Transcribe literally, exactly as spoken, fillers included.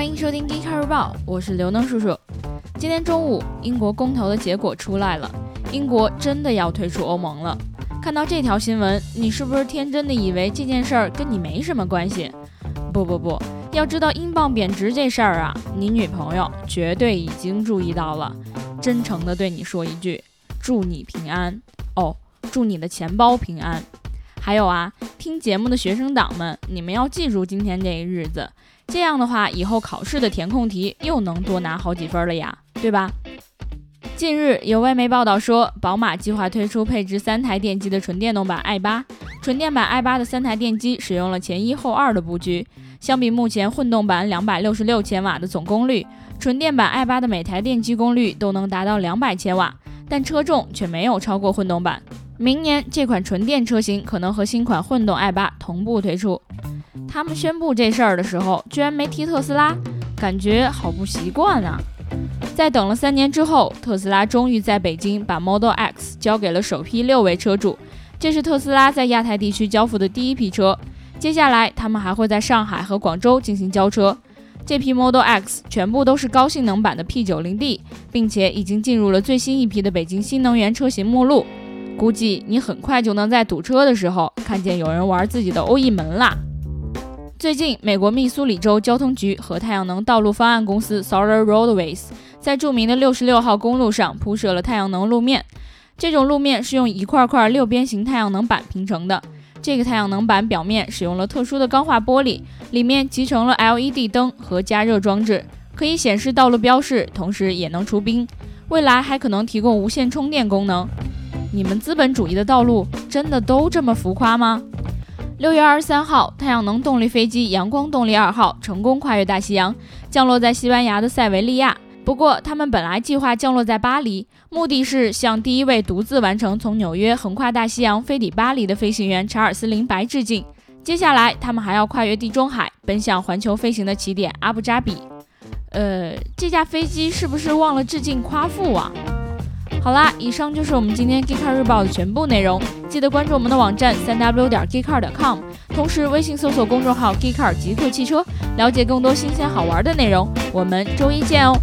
欢迎收听 Geek e 报，我是刘能叔叔。今天中午，英国公投的结果出来了，英国真的要退出欧盟了。看到这条新闻，你是不是天真的以为这件事儿跟你没什么关系？不不不，要知道英镑贬值这事儿啊，你女朋友绝对已经注意到了。真诚的对你说一句，祝你平安哦，祝你的钱包平安。还有啊，听节目的学生党们，你们要记住今天这个日子，这样的话以后考试的填空题又能多拿好几分了呀，对吧？近日有外媒报道说，宝马计划推出配置三台电机的纯电动版 i 八， 纯电版 i 八 的三台电机使用了前一后二的布局，相比目前混动版两百六十六千瓦的总功率，纯电版 i 八 的每台电机功率都能达到两百千瓦，但车重却没有超过混动版。明年这款纯电车型可能和新款混动 i 八 同步推出。他们宣布这事儿的时候，居然没提特斯拉，感觉好不习惯啊。在等了三年之后，特斯拉终于在北京把 Model X 交给了首批六位车主，这是特斯拉在亚太地区交付的第一批车。接下来他们还会在上海和广州进行交车。这批 Model X 全部都是高性能版的 P 九十D， 并且已经进入了最新一批的北京新能源车型目录。估计你很快就能在堵车的时候看见有人玩自己的欧翼门啦。最近，美国密苏里州交通局和太阳能道路方案公司 Solar Roadways 在著名的六十六号公路上铺设了太阳能路面。这种路面是用一块块六边形太阳能板拼成的。这个太阳能板表面使用了特殊的钢化玻璃，里面集成了 L E D 灯和加热装置，可以显示道路标示，同时也能除冰。未来还可能提供无线充电功能。你们资本主义的道路真的都这么浮夸吗？六月二十三号，太阳能动力飞机阳光动力二号成功跨越大西洋，降落在西班牙的塞维利亚。不过他们本来计划降落在巴黎，目的是向第一位独自完成从纽约横跨大西洋飞抵巴黎的飞行员查尔斯林白致敬。接下来他们还要跨越地中海，奔向环球飞行的起点阿布扎比。呃，这架飞机是不是忘了致敬夸父啊？好啦，以上就是我们今天 geekcar 日报的全部内容，记得关注我们的网站 double-u double-u double-u dot geekcar dot com， 同时微信搜索公众号 geekcar 极客汽车，了解更多新鲜好玩的内容。我们周一见哦。